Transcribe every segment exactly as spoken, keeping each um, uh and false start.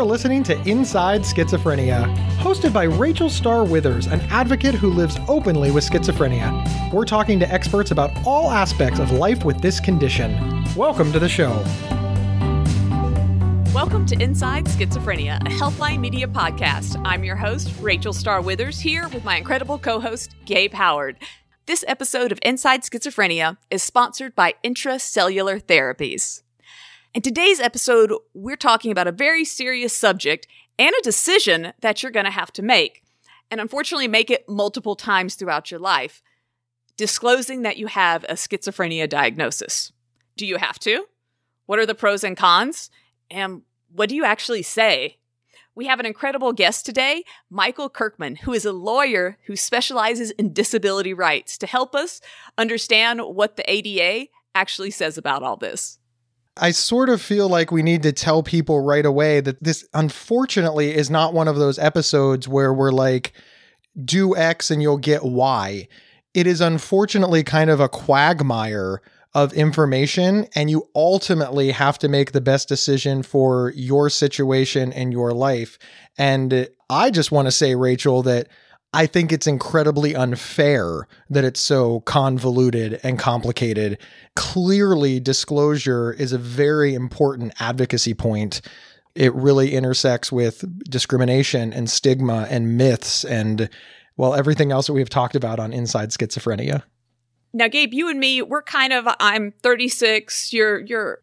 You're listening to Inside Schizophrenia, hosted by Rachel Star Withers, an advocate who lives openly with schizophrenia. We're talking to experts about all aspects of life with this condition. Welcome to the show. Welcome to Inside Schizophrenia, a Healthline Media podcast. I'm your host, Rachel Star Withers, here with my incredible co-host, Gabe Howard. This episode of Inside Schizophrenia is sponsored by Intracellular Therapies. In today's episode, we're talking about a very serious subject and a decision that you're going to have to make, and unfortunately make it multiple times throughout your life, disclosing that you have a schizophrenia diagnosis. Do you have to? What are the pros and cons? And what do you actually say? We have an incredible guest today, Michael Kirkman, who is a lawyer who specializes in disability rights, to help us understand what the A D A actually says about all this. I sort of feel like we need to tell people right away that this, unfortunately, is not one of those episodes where we're like, do X and you'll get Y. It is unfortunately kind of a quagmire of information, and you ultimately have to make the best decision for your situation and your life. And I just want to say, Rachel, that I think it's incredibly unfair that it's so convoluted and complicated. Clearly, disclosure is a very important advocacy point. It really intersects with discrimination and stigma and myths and, well, everything else that we've talked about on Inside Schizophrenia. Now, Gabe, you and me, we're kind of, I'm thirty-six, you're... you're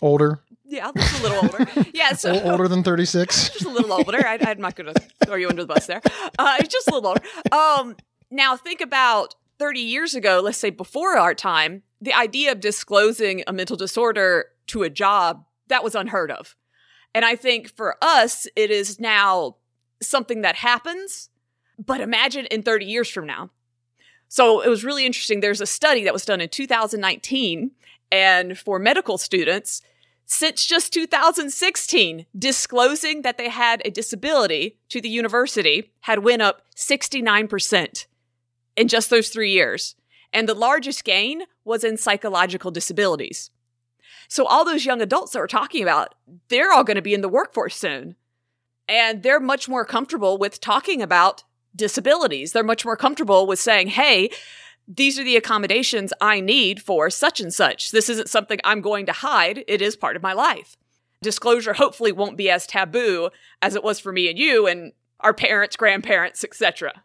older. Yeah, I'm just a little older. Yeah, so older than thirty-six. Just a little older. I, I'm not going to throw you under the bus there. Uh, just a little older. Um, now, think about thirty years ago, let's say before our time, the idea of disclosing a mental disorder to a job, that was unheard of. And I think for us, it is now something that happens, but imagine in thirty years from now. So it was really interesting. There's a study that was done in two thousand nineteen, and for medical students, since just two thousand sixteen, disclosing that they had a disability to the university had went up sixty-nine percent in just those three years. And the largest gain was in psychological disabilities. So all those young adults that we're talking about, they're all going to be in the workforce soon. And they're much more comfortable with talking about disabilities. They're much more comfortable with saying, hey, these are the accommodations I need for such and such. This isn't something I'm going to hide. It is part of my life. Disclosure hopefully won't be as taboo as it was for me and you and our parents, grandparents, et cetera.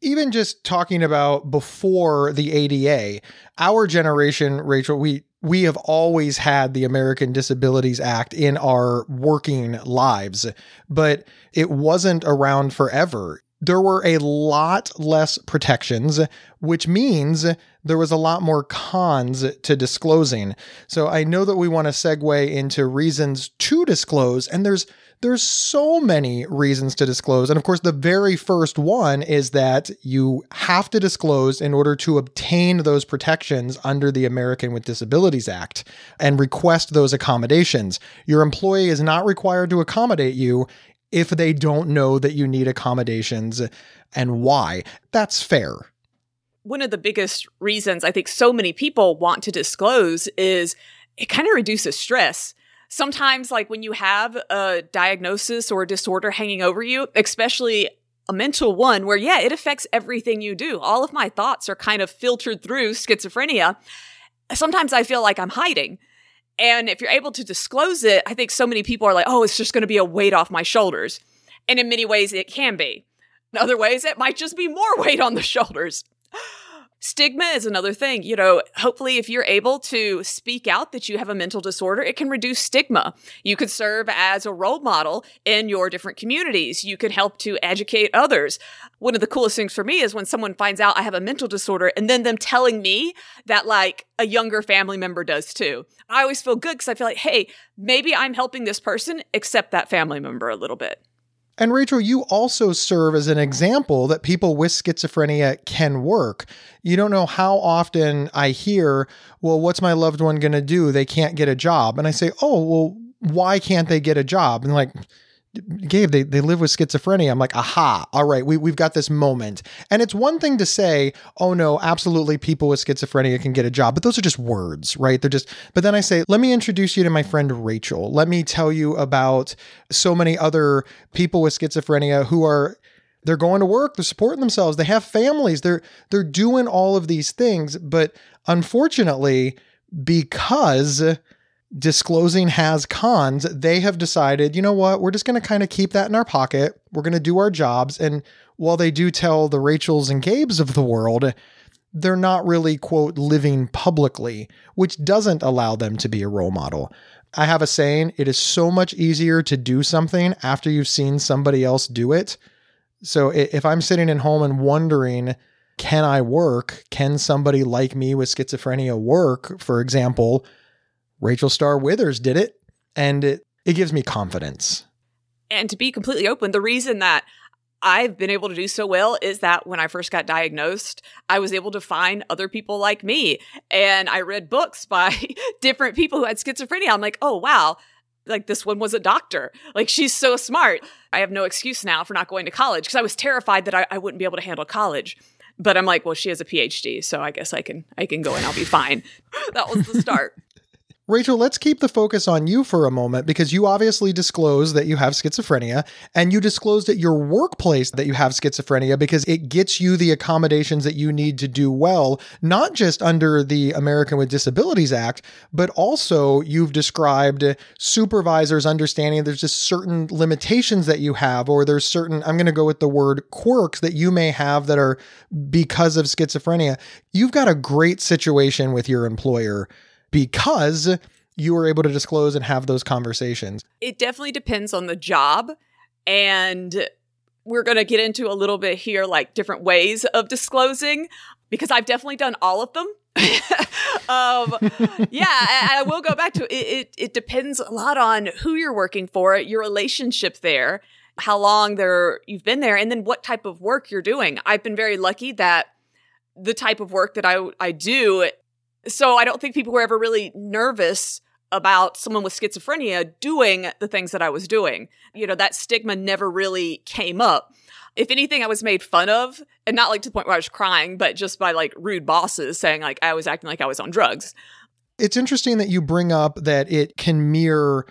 Even just talking about before the A D A, our generation, Rachel, we we have always had the American Disabilities Act in our working lives, but it wasn't around forever. There were a lot less protections, which means there was a lot more cons to disclosing. So I know that we want to segue into reasons to disclose, and there's there's so many reasons to disclose. And of course, the very first one is that you have to disclose in order to obtain those protections under the Americans with Disabilities Act and request those accommodations. Your employee is not required to accommodate you if they don't know that you need accommodations and why. That's fair. One of the biggest reasons I think so many people want to disclose is it kind of reduces stress. Sometimes, like when you have a diagnosis or a disorder hanging over you, especially a mental one where, yeah, it affects everything you do. All of my thoughts are kind of filtered through schizophrenia. Sometimes I feel like I'm hiding. And if you're able to disclose it, I think so many people are like, oh, it's just going to be a weight off my shoulders. And in many ways, it can be. In other ways, it might just be more weight on the shoulders. Stigma is another thing. You know, hopefully, if you're able to speak out that you have a mental disorder, it can reduce stigma. You could serve as a role model in your different communities. You can help to educate others. One of the coolest things for me is when someone finds out I have a mental disorder and then them telling me that, like, a younger family member does too. I always feel good because I feel like, hey, maybe I'm helping this person accept that family member a little bit. And Rachel, you also serve as an example that people with schizophrenia can work. You don't know how often I hear, well, what's my loved one going to do? They can't get a job. And I say, oh, well, why can't they get a job? And like, Gabe, they, they live with schizophrenia. I'm like, aha, all right, we, we've got this moment. And it's one thing to say, oh no, absolutely, people with schizophrenia can get a job, but those are just words, right? They're just, but then I say, let me introduce you to my friend, Rachel. Let me tell you about so many other people with schizophrenia who are, they're going to work, they're supporting themselves, they have families, they're, they're doing all of these things. But unfortunately, because disclosing has cons, they have decided, you know what, we're just going to kind of keep that in our pocket. We're going to do our jobs. And while they do tell the Rachels and Gabes of the world, they're not really, quote, living publicly, which doesn't allow them to be a role model. I have a saying, it is so much easier to do something after you've seen somebody else do it. So if I'm sitting at home and wondering, can I work? Can somebody like me with schizophrenia work? For example, Rachel Star Withers did it, and it, it gives me confidence. And to be completely open, the reason that I've been able to do so well is that when I first got diagnosed, I was able to find other people like me. And I read books by different people who had schizophrenia. I'm like, oh, wow, like this one was a doctor. Like, she's so smart. I have no excuse now for not going to college because I was terrified that I, I wouldn't be able to handle college. But I'm like, well, she has a P H D, so I guess I can I can go and I'll be fine. That was the start. Rachel, let's keep the focus on you for a moment, because you obviously disclose that you have schizophrenia, and you disclosed at your workplace that you have schizophrenia because it gets you the accommodations that you need to do well, not just under the Americans with Disabilities Act, but also you've described supervisors understanding there's just certain limitations that you have, or there's certain, I'm going to go with the word quirks, that you may have that are because of schizophrenia. You've got a great situation with your employer because you were able to disclose and have those conversations. It definitely depends on the job. And we're going to get into a little bit here, like different ways of disclosing, because I've definitely done all of them. um, yeah, I, I will go back to it. It, it depends a lot on who you're working for, your relationship there, how long there you've been there, and then what type of work you're doing. I've been very lucky that the type of work that I, I do, so I don't think people were ever really nervous about someone with schizophrenia doing the things that I was doing. You know, that stigma never really came up. If anything, I was made fun of, and not like to the point where I was crying, but just by like rude bosses saying like I was acting like I was on drugs. It's interesting that you bring up that it can mirror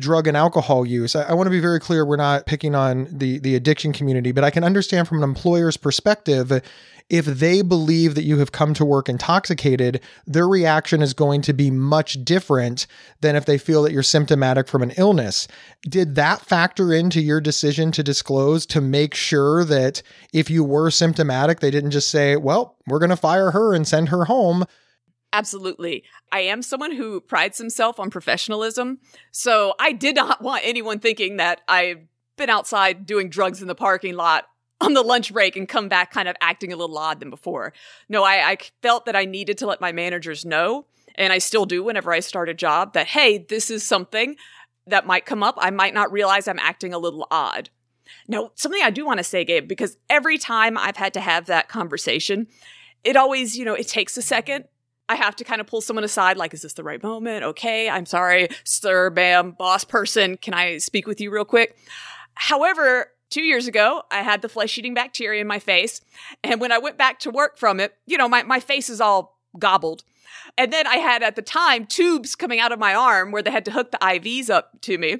drug and alcohol use. I, I want to be very clear, we're not picking on the, the addiction community, but I can understand from an employer's perspective, if they believe that you have come to work intoxicated, their reaction is going to be much different than if they feel that you're symptomatic from an illness. Did that factor into your decision to disclose, to make sure that if you were symptomatic, they didn't just say, well, we're going to fire her and send her home? Absolutely. I am someone who prides himself on professionalism. So I did not want anyone thinking that I've been outside doing drugs in the parking lot on the lunch break and come back kind of acting a little odd than before. No, I, I felt that I needed to let my managers know, and I still do whenever I start a job, that, hey, this is something that might come up. I might not realize I'm acting a little odd. Now, something I do want to say, Gabe, because every time I've had to have that conversation, it always, you know, it takes a second. I have to kind of pull someone aside, like, is this the right moment? Okay, I'm sorry, sir, ma'am, boss person, can I speak with you real quick? However, two years ago, I had the flesh-eating bacteria in my face, and when I went back to work from it, you know, my, my face is all gobbled. And then I had, at the time, tubes coming out of my arm where they had to hook the I Vs up to me.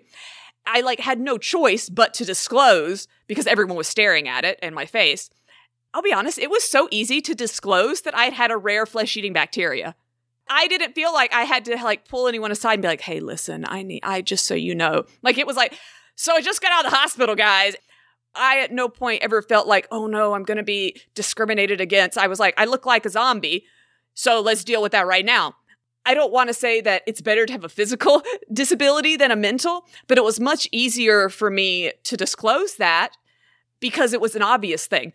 I, like, had no choice but to disclose because everyone was staring at it and my face. I'll be honest, it was so easy to disclose that I had had a rare flesh-eating bacteria. I didn't feel like I had to like pull anyone aside and be like, hey, listen, I need, I just so you know. Like, it was like, so I just got out of the hospital, guys. I at no point ever felt like, oh no, I'm going to be discriminated against. I was like, I look like a zombie, so let's deal with that right now. I don't want to say that it's better to have a physical disability than a mental, but it was much easier for me to disclose that because it was an obvious thing.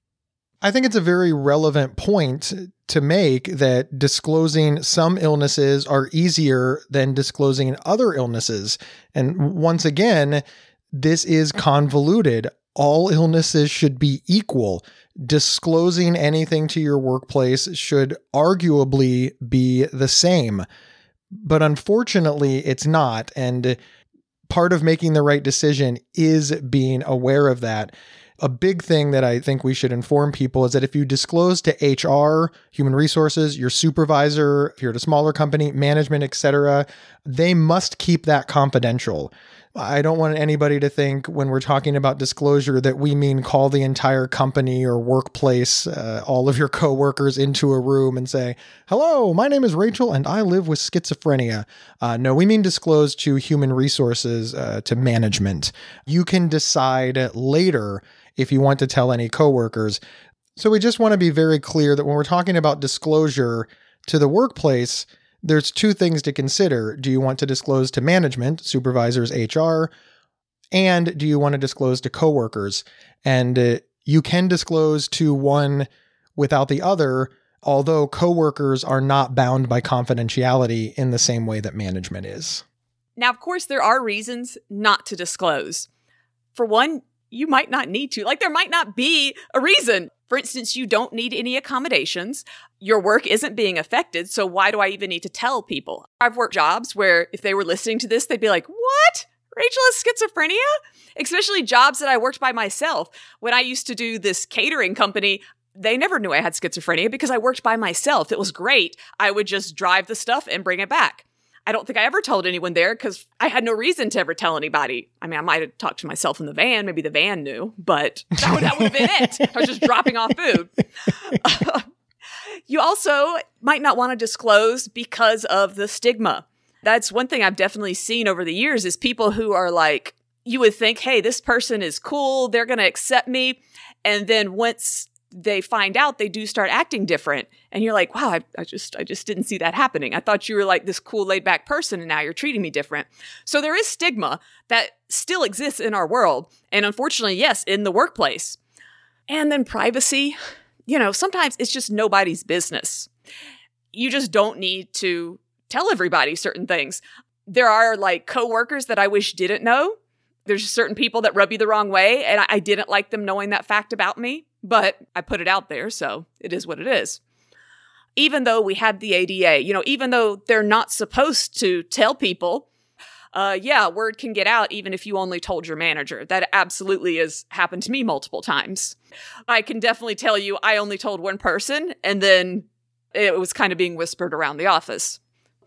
I think it's a very relevant point to make that disclosing some illnesses are easier than disclosing other illnesses. And once again, this is convoluted. All illnesses should be equal. Disclosing anything to your workplace should arguably be the same. But unfortunately, it's not. And part of making the right decision is being aware of that. A big thing that I think we should inform people is that if you disclose to H R, human resources, your supervisor, if you're at a smaller company, management, et cetera, they must keep that confidential. I don't want anybody to think when we're talking about disclosure that we mean call the entire company or workplace, uh, all of your coworkers into a room and say, hello, my name is Rachel and I live with schizophrenia. Uh, no, we mean disclose to human resources, uh, to management. You can decide later if you want to tell any coworkers. So we just want to be very clear that when we're talking about disclosure to the workplace, there's two things to consider. Do you want to disclose to management, supervisors, H R, and do you want to disclose to coworkers? And uh, you can disclose to one without the other, although coworkers are not bound by confidentiality in the same way that management is. Now, of course, there are reasons not to disclose. For one, you might not need to. Like, there might not be a reason. For instance, you don't need any accommodations. Your work isn't being affected, so why do I even need to tell people? I've worked jobs where if they were listening to this, they'd be like, what? Rachel has schizophrenia? Especially jobs that I worked by myself. When I used to do this catering company, they never knew I had schizophrenia because I worked by myself. It was great. I would just drive the stuff and bring it back. I don't think I ever told anyone there because I had no reason to ever tell anybody. I mean, I might have talked to myself in the van. Maybe the van knew, but that would, that would have been it. I was just dropping off food. Uh, you also might not want to disclose because of the stigma. That's one thing I've definitely seen over the years is people who are like, you would think, hey, this person is cool. They're going to accept me. And then once they find out, they do start acting different. And you're like, wow, I, I just I just didn't see that happening. I thought you were like this cool laid back person and now you're treating me different. So there is stigma that still exists in our world. And unfortunately, yes, in the workplace. And then privacy, you know, sometimes it's just nobody's business. You just don't need to tell everybody certain things. There are like coworkers that I wish didn't know. There's certain people that rub you the wrong way. And I, I didn't like them knowing that fact about me. But I put it out there, so it is what it is. Even though we had the A D A, you know, even though they're not supposed to tell people, uh, yeah, word can get out even if you only told your manager. That absolutely has happened to me multiple times. I can definitely tell you I only told one person, and then it was kind of being whispered around the office.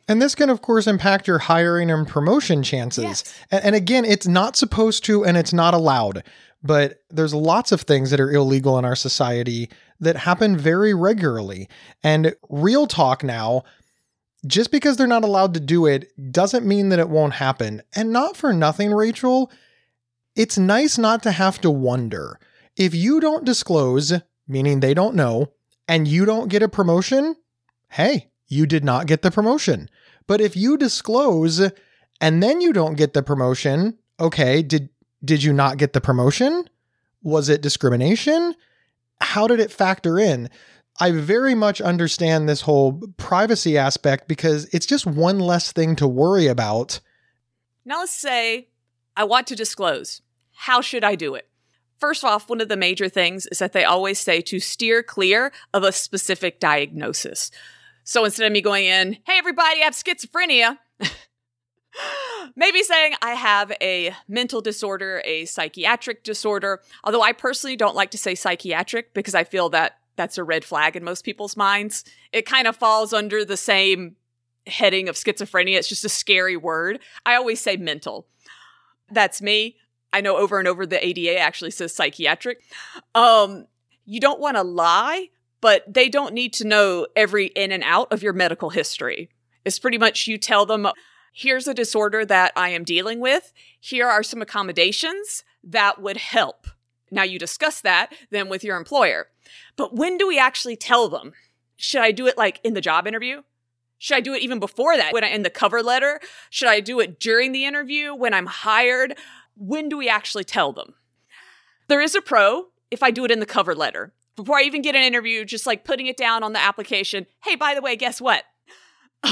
And this can, of course, impact your hiring and promotion chances. Yes. And again, it's not supposed to, and it's not allowed. But there's lots of things that are illegal in our society that happen very regularly. And real talk now, just because they're not allowed to do it doesn't mean that it won't happen. And not for nothing, Rachel, it's nice not to have to wonder. If you don't disclose, meaning they don't know, and you don't get a promotion, hey, you did not get the promotion. But if you disclose and then you don't get the promotion, okay, did Did you not get the promotion? Was it discrimination? How did it factor in? I very much understand this whole privacy aspect because it's just one less thing to worry about. Now let's say I want to disclose. How should I do it? First off, one of the major things is that they always say to steer clear of a specific diagnosis. So instead of me going in, hey, everybody, I have schizophrenia. Maybe saying I have a mental disorder, a psychiatric disorder, although I personally don't like to say psychiatric because I feel that that's a red flag in most people's minds. It kind of falls under the same heading of schizophrenia. It's just a scary word. I always say mental. That's me. I know over and over the A D A actually says psychiatric. Um, you don't want to lie, but they don't need to know every in and out of your medical history. It's pretty much you tell them, here's a disorder that I am dealing with. Here are some accommodations that would help. Now you discuss that then with your employer. But when do we actually tell them? Should I do it like in the job interview? Should I do it even before that when I end the cover letter? Should I do it during the interview when I'm hired? When do we actually tell them? There is a pro if I do it in the cover letter. Before I even get an interview, just like putting it down on the application. Hey, by the way, guess what?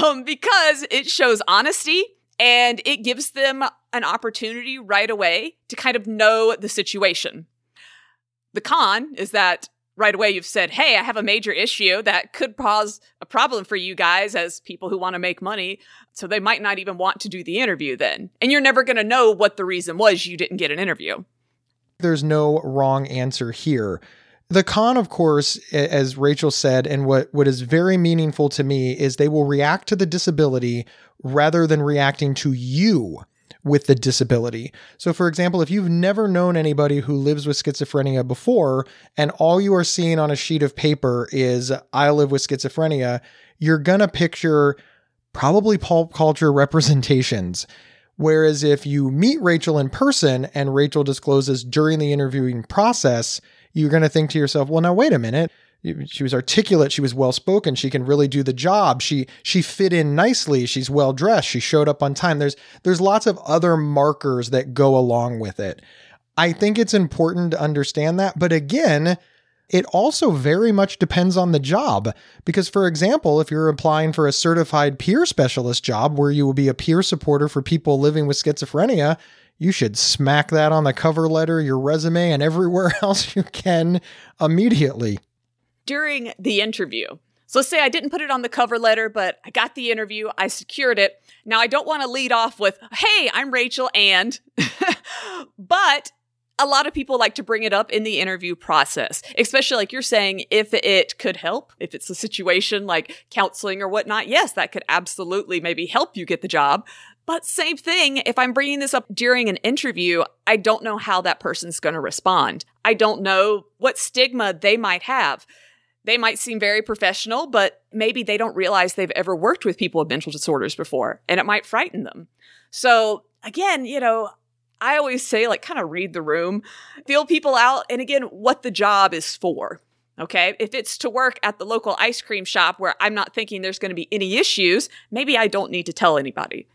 Um, because it shows honesty and it gives them an opportunity right away to kind of know the situation. The con is that right away you've said, hey, I have a major issue that could cause a problem for you guys as people who want to make money. So they might not even want to do the interview then. And you're never going to know what the reason was you didn't get an interview. There's no wrong answer here. The con, of course, as Rachel said, and what, what is very meaningful to me is they will react to the disability rather than reacting to you with the disability. So for example, if you've never known anybody who lives with schizophrenia before, and all you are seeing on a sheet of paper is, I live with schizophrenia, you're going to picture probably pulp culture representations. Whereas if you meet Rachel in person and Rachel discloses during the interviewing process, you're going to think to yourself, well, now, wait a minute. She was articulate. She was well-spoken. She can really do the job. She she fit in nicely. She's well-dressed. She showed up on time. There's there's lots of other markers that go along with it. I think it's important to understand that. But again, it also very much depends on the job. Because, for example, if you're applying for a certified peer specialist job where you will be a peer supporter for people living with schizophrenia, you should smack that on the cover letter, your resume, and everywhere else you can immediately. During the interview. So let's say I didn't put it on the cover letter, but I got the interview. I secured it. Now, I don't want to lead off with, hey, I'm Rachel and, but a lot of people like to bring it up in the interview process, especially like you're saying, if it could help, if it's a situation like counseling or whatnot, yes, that could absolutely maybe help you get the job. But same thing, if I'm bringing this up during an interview, I don't know how that person's going to respond. I don't know what stigma they might have. They might seem very professional, but maybe they don't realize they've ever worked with people with mental disorders before, and it might frighten them. So again, you know, I always say, like, kind of read the room, feel people out, and again, what the job is for. Okay, if it's to work at the local ice cream shop where I'm not thinking there's going to be any issues, maybe I don't need to tell anybody.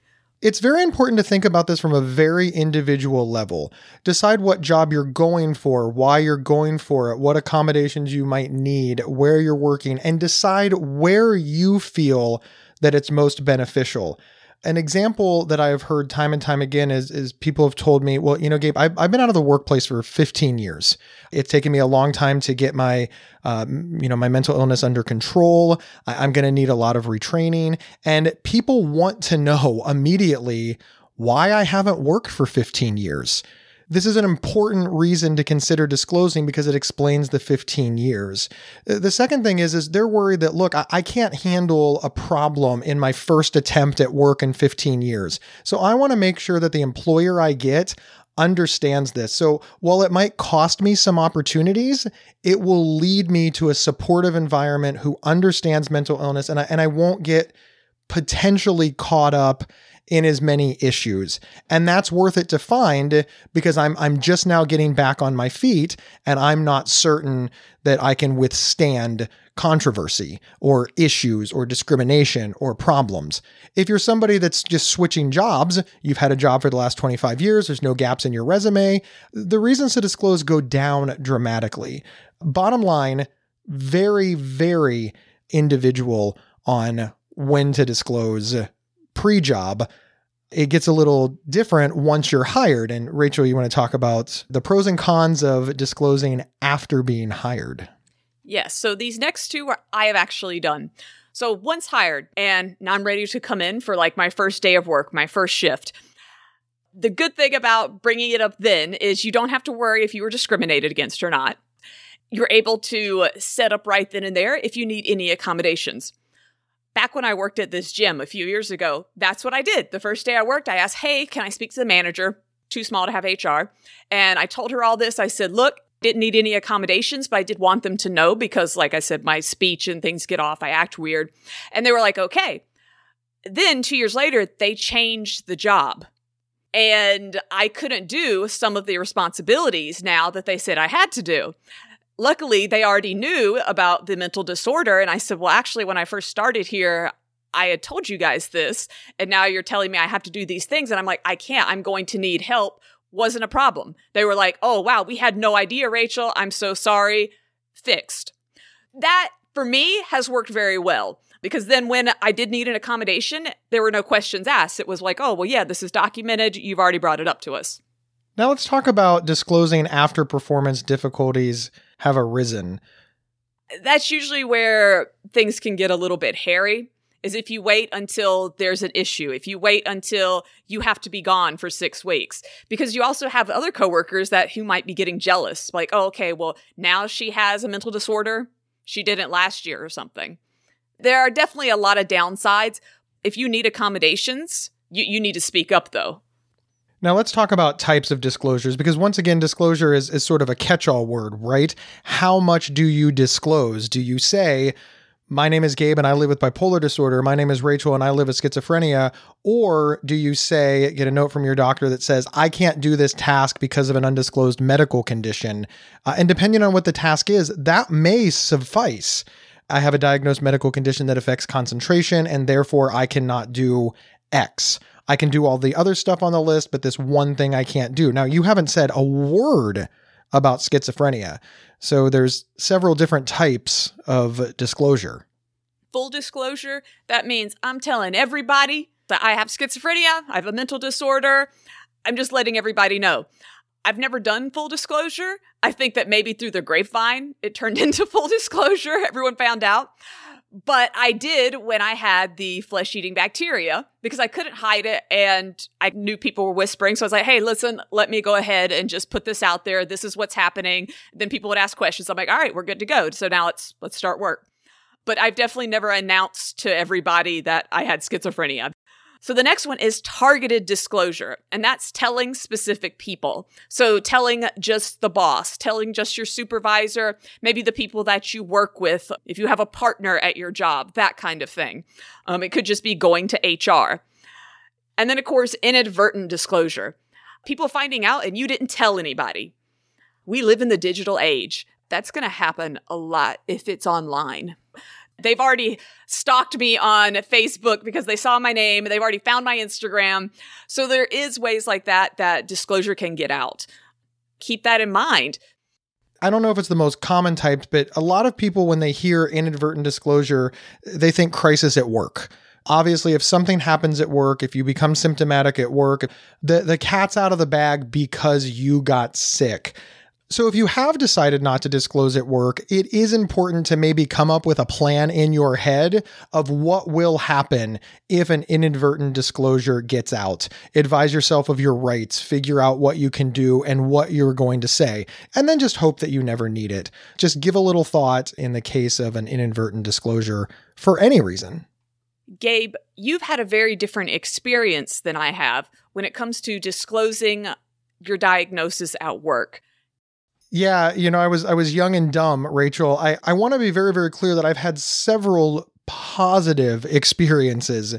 It's very important to think about this from a very individual level. Decide what job you're going for, why you're going for it, what accommodations you might need, where you're working, and decide where you feel that it's most beneficial. An example that I have heard time and time again is, is people have told me, well, you know, Gabe, I've, I've been out of the workplace for fifteen years. It's taken me a long time to get my, uh, you know, my mental illness under control. I, I'm going to need a lot of retraining. And people want to know immediately why I haven't worked for fifteen years. This is an important reason to consider disclosing because it explains the fifteen years. The second thing is, is they're worried that, look, I, I can't handle a problem in my first attempt at work in fifteen years. So I want to make sure that the employer I get understands this. So while it might cost me some opportunities, it will lead me to a supportive environment who understands mental illness, and I, and I won't get potentially caught up in as many issues. And that's worth it to find because I'm I'm just now getting back on my feet and I'm not certain that I can withstand controversy or issues or discrimination or problems. If you're somebody that's just switching jobs, you've had a job for the last twenty-five years, there's no gaps in your resume, the reasons to disclose go down dramatically. Bottom line, very, very individual on when to disclose. Pre-job, it gets a little different once you're hired. And Rachel, you want to talk about the pros and cons of disclosing after being hired? Yes. So these next two are, I have actually done. So once hired and now I'm ready to come in for like my first day of work, my first shift. The good thing about bringing it up then is you don't have to worry if you were discriminated against or not. You're able to set up right then and there if you need any accommodations. Back when I worked at this gym a few years ago, that's what I did. The first day I worked, I asked, hey, can I speak to the manager? Too small to have H R. And I told her all this. I said, look, didn't need any accommodations, but I did want them to know because, like I said, my speech and things get off. I act weird. And they were like, okay. Then two years later, they changed the job. And I couldn't do some of the responsibilities now that they said I had to do. Luckily, they already knew about the mental disorder. And I said, well, actually, when I first started here, I had told you guys this. And now you're telling me I have to do these things. And I'm like, I can't. I'm going to need help. Wasn't a problem. They were like, oh, wow, we had no idea, Rachel. I'm so sorry. Fixed. That, for me, has worked very well. Because then when I did need an accommodation, there were no questions asked. It was like, oh, well, yeah, this is documented. You've already brought it up to us. Now let's talk about disclosing after performance difficulties have arisen. that's usually where things can get a little bit hairy, is if you wait until there's an issue, if you wait until you have to be gone for six weeks, because you also have other coworkers that who might be getting jealous, like, oh, okay, well, now she has a mental disorder. She didn't last year or something. There are definitely a lot of downsides. If you need accommodations, you, you need to speak up, though. Now, let's talk about types of disclosures, because once again, disclosure is, is sort of a catch-all word, right? How much do you disclose? Do you say, my name is Gabe and I live with bipolar disorder. My name is Rachel and I live with schizophrenia. Or do you say, get a note from your doctor that says, I can't do this task because of an undisclosed medical condition. Uh, and depending on what the task is, that may suffice. I have a diagnosed medical condition that affects concentration and therefore I cannot do X. I can do all the other stuff on the list, but this one thing I can't do. Now, you haven't said a word about schizophrenia. So there's several different types of disclosure. Full disclosure, that means I'm telling everybody that I have schizophrenia, I have a mental disorder. I'm just letting everybody know. I've never done full disclosure. I think that maybe through the grapevine, it turned into full disclosure. Everyone found out. But I did when I had the flesh-eating bacteria because I couldn't hide it and I knew people were whispering. So I was like, hey, listen, let me go ahead and just put this out there. This is what's happening. Then people would ask questions. I'm like, all right, we're good to go. So now let's, let's start work. But I've definitely never announced to everybody that I had schizophrenia. So the next one is targeted disclosure, and that's telling specific people. So telling just the boss, telling just your supervisor, maybe the people that you work with, if you have a partner at your job, that kind of thing. Um, it could just be going to H R. And then, of course, inadvertent disclosure. People finding out and you didn't tell anybody. We live in the digital age. That's going to happen a lot if it's online. They've already stalked me on Facebook because they saw my name. They've already found my Instagram. So there is ways like that that disclosure can get out. Keep that in mind. I don't know if it's the most common type, but a lot of people, when they hear inadvertent disclosure, they think crisis at work. Obviously, if something happens at work, if you become symptomatic at work, the, the cat's out of the bag because you got sick. So if you have decided not to disclose at work, it is important to maybe come up with a plan in your head of what will happen if an inadvertent disclosure gets out. Advise yourself of your rights, figure out what you can do and what you're going to say, and then just hope that you never need it. Just give a little thought in the case of an inadvertent disclosure for any reason. Gabe, you've had a very different experience than I have when it comes to disclosing your diagnosis at work. Yeah, you know, I was I was young and dumb, Rachel. I, I want to be very, very clear that I've had several positive experiences. Uh,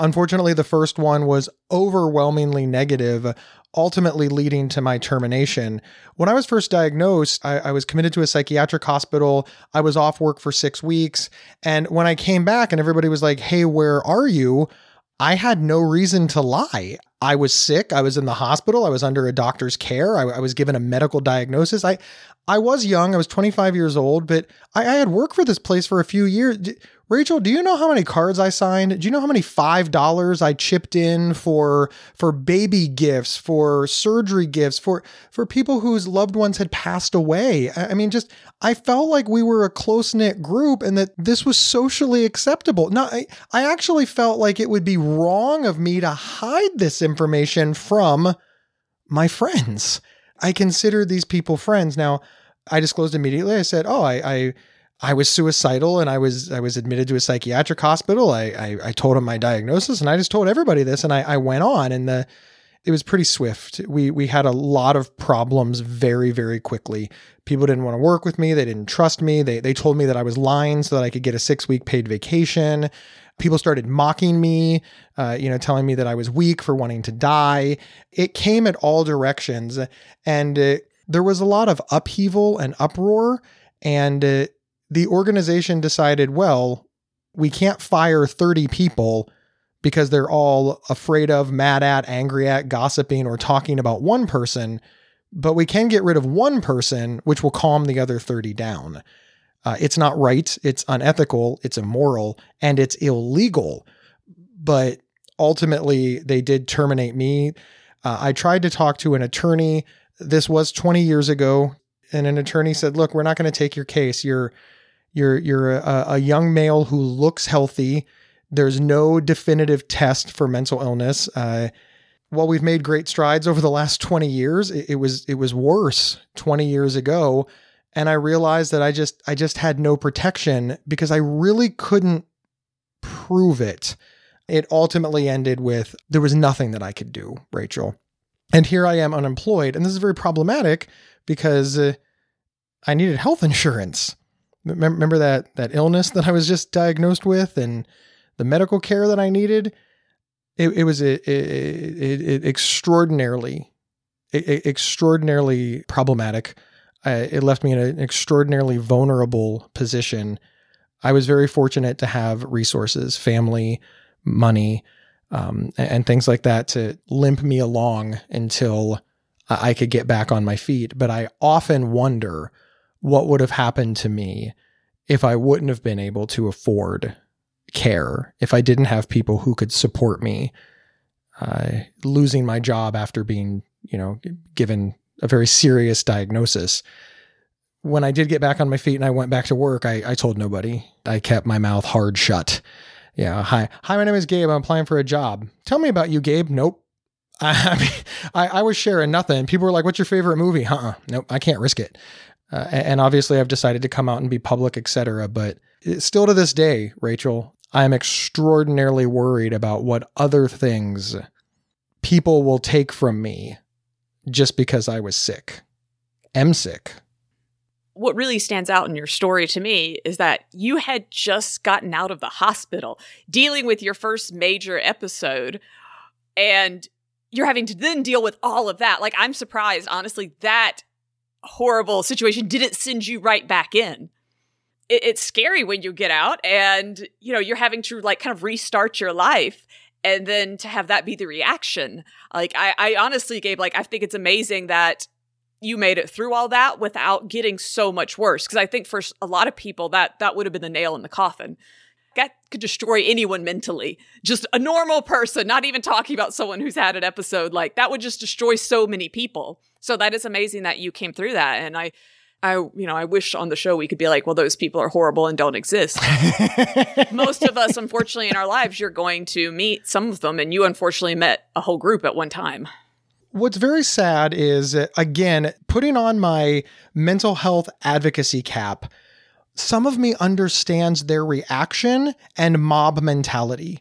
unfortunately, the first one was overwhelmingly negative, ultimately leading to my termination. When I was first diagnosed, I, I was committed to a psychiatric hospital. I was off work for six weeks. And when I came back and everybody was like, hey, where are you? I had no reason to lie. I was sick. I was in the hospital. I was under a doctor's care. I, I was given a medical diagnosis. I, I was young. I was twenty-five years old, but I, I had worked for this place for a few years. D- Rachel, do you know how many cards I signed? Do you know how many five dollars I chipped in for, for baby gifts, for surgery gifts, for, for people whose loved ones had passed away? I, I mean, just, I felt like we were a close-knit group and that this was socially acceptable. No, I, I actually felt like it would be wrong of me to hide this information. information from my friends. I considered these people friends. Now, I disclosed immediately. I said, oh, I, I, I was suicidal and I was, I was admitted to a psychiatric hospital. I, I, I told them my diagnosis and I just told everybody this and I, I went on and the, it was pretty swift. We, we had a lot of problems very, very quickly. People didn't want to work with me. They didn't trust me. They, they told me that I was lying so that I could get a six week paid vacation. People started mocking me, uh, you know, telling me that I was weak for wanting to die. It came at all directions. And uh, there was a lot of upheaval and uproar. And uh, the organization decided, well, we can't fire thirty people because they're all afraid of, mad at, angry at, gossiping, or talking about one person. But we can get rid of one person, which will calm the other thirty down. Uh, it's not right, it's unethical, it's immoral, and it's illegal. But ultimately, they did terminate me. Uh, I tried to talk to an attorney. This was twenty years ago. And an attorney said, look, we're not going to take your case. You're You're you're a, a young male who looks healthy. There's no definitive test for mental illness. Uh, while we've made great strides over the last twenty years, it, it was it was worse twenty years ago, and I realized that I just I just had no protection because I really couldn't prove it. It ultimately ended with there was nothing that I could do, Rachel. And here I am unemployed, and this is very problematic because uh, I needed health insurance. Remember that that illness that I was just diagnosed with and the medical care that I needed? It, it was a, a, a, a extraordinarily, a, a extraordinarily problematic. Uh, it left me in an extraordinarily vulnerable position. I was very fortunate to have resources, family, money, um, and, and things like that to limp me along until I could get back on my feet. But I often wonder what would have happened to me if I wouldn't have been able to afford care, if I didn't have people who could support me. Uh, losing my job after being, you know, given a very serious diagnosis. When I did get back on my feet and I went back to work, I, I told nobody. I kept my mouth hard shut. Yeah. Hi. Hi, my name is Gabe. I'm applying for a job. Tell me about you, Gabe. Nope. I, I mean, I, I was sharing nothing. People were like, what's your favorite movie? Uh-uh. Nope. I can't risk it. Uh, and obviously I've decided to come out and be public, et cetera. But still to this day, Rachel, I'm extraordinarily worried about what other things people will take from me just because I was sick. I'm sick. What really stands out in your story to me is that you had just gotten out of the hospital, dealing with your first major episode, and you're having to then deal with all of that. Like, I'm surprised, honestly, that horrible situation didn't send you right back in. It, it's scary when you get out and, you know, you're having to like kind of restart your life, and then to have that be the reaction. Like, I, I honestly, Gabe, like, I think it's amazing that you made it through all that without getting so much worse. Because I think for a lot of people, that that would have been the nail in the coffin. That could destroy anyone mentally. Just a normal person, not even talking about someone who's had an episode, like that would just destroy so many people. So that is amazing that you came through that. And I, I, you know, I wish on the show we could be like, well, those people are horrible and don't exist. Most of us, unfortunately, in our lives, you're going to meet some of them. And you unfortunately met a whole group at one time. What's very sad is, again, putting on my mental health advocacy cap, some of me understands their reaction and mob mentality.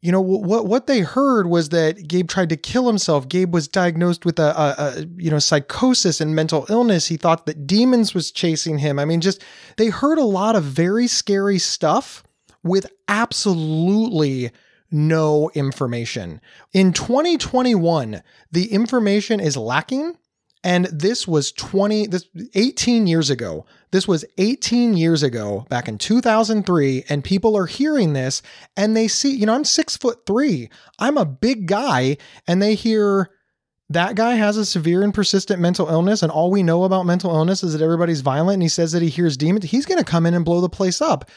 You know, what what they heard was that Gabe tried to kill himself. Gabe was diagnosed with a, a, a, you know, psychosis and mental illness. He thought that demons was chasing him. I mean, just they heard a lot of very scary stuff with absolutely no information. In twenty twenty-one, the information is lacking. And this was twenty, this eighteen years ago. This was eighteen years ago, back in two thousand three, and people are hearing this and they see, you know, I'm six foot three, I'm a big guy, and they hear that guy has a severe and persistent mental illness, and all we know about mental illness is that everybody's violent and he says that he hears demons. He's going to come in and blow the place up.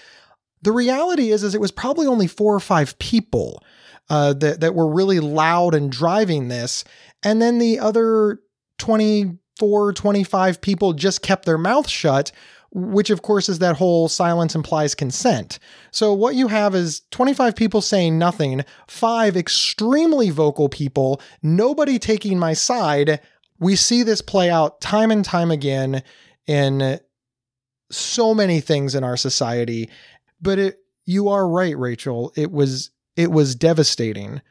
The reality is, is it was probably only four or five people uh, that, that were really loud and driving this. And then the other twenty-four, twenty-five people just kept their mouth shut, which of course is that whole silence implies consent. So what you have is twenty-five people saying nothing, five extremely vocal people, nobody taking my side. We see this play out time and time again in so many things in our society. But it, you are right, Rachel. It was, it was devastating.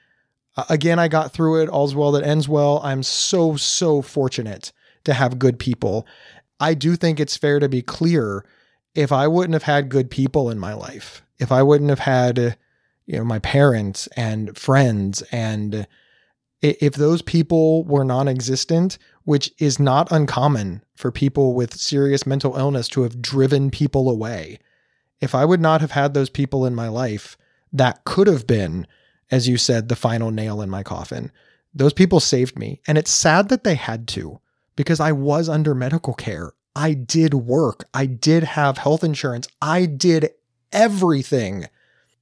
Again, I got through it. All's well that ends well. I'm so, so fortunate to have good people. I do think it's fair to be clear. If I wouldn't have had good people in my life, if I wouldn't have had, you know, my parents and friends, and if those people were non-existent, which is not uncommon for people with serious mental illness to have driven people away. If I would not have had those people in my life, that could have been, as you said, the final nail in my coffin. Those people saved me. And it's sad that they had to, because I was under medical care. I did work. I did have health insurance. I did everything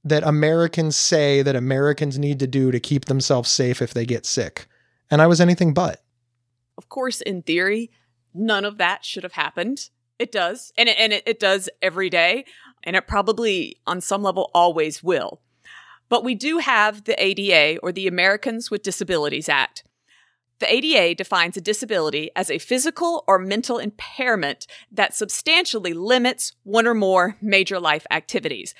that Americans say that Americans need to do to keep themselves safe if they get sick. And I was anything but. Of course, in theory, none of that should have happened. It does. And it, and it, it does every day. And it probably, on some level, always will. But we do have the A D A, or the Americans with Disabilities Act. The A D A defines a disability as a physical or mental impairment that substantially limits one or more major life activities.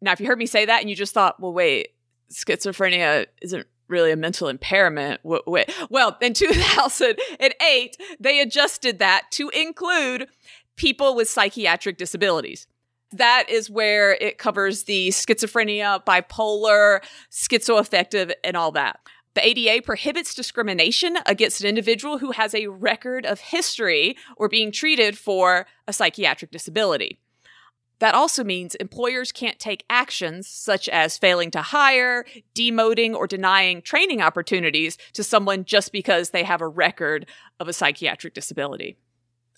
Now, if you heard me say that and you just thought, well, wait, schizophrenia isn't really a mental impairment. Wait. Well, in two thousand eight, they adjusted that to include people with psychiatric disabilities. That is where it covers the schizophrenia, bipolar, schizoaffective, and all that. The A D A prohibits discrimination against an individual who has a record of history or being treated for a psychiatric disability. That also means employers can't take actions such as failing to hire, demoting, or denying training opportunities to someone just because they have a record of a psychiatric disability.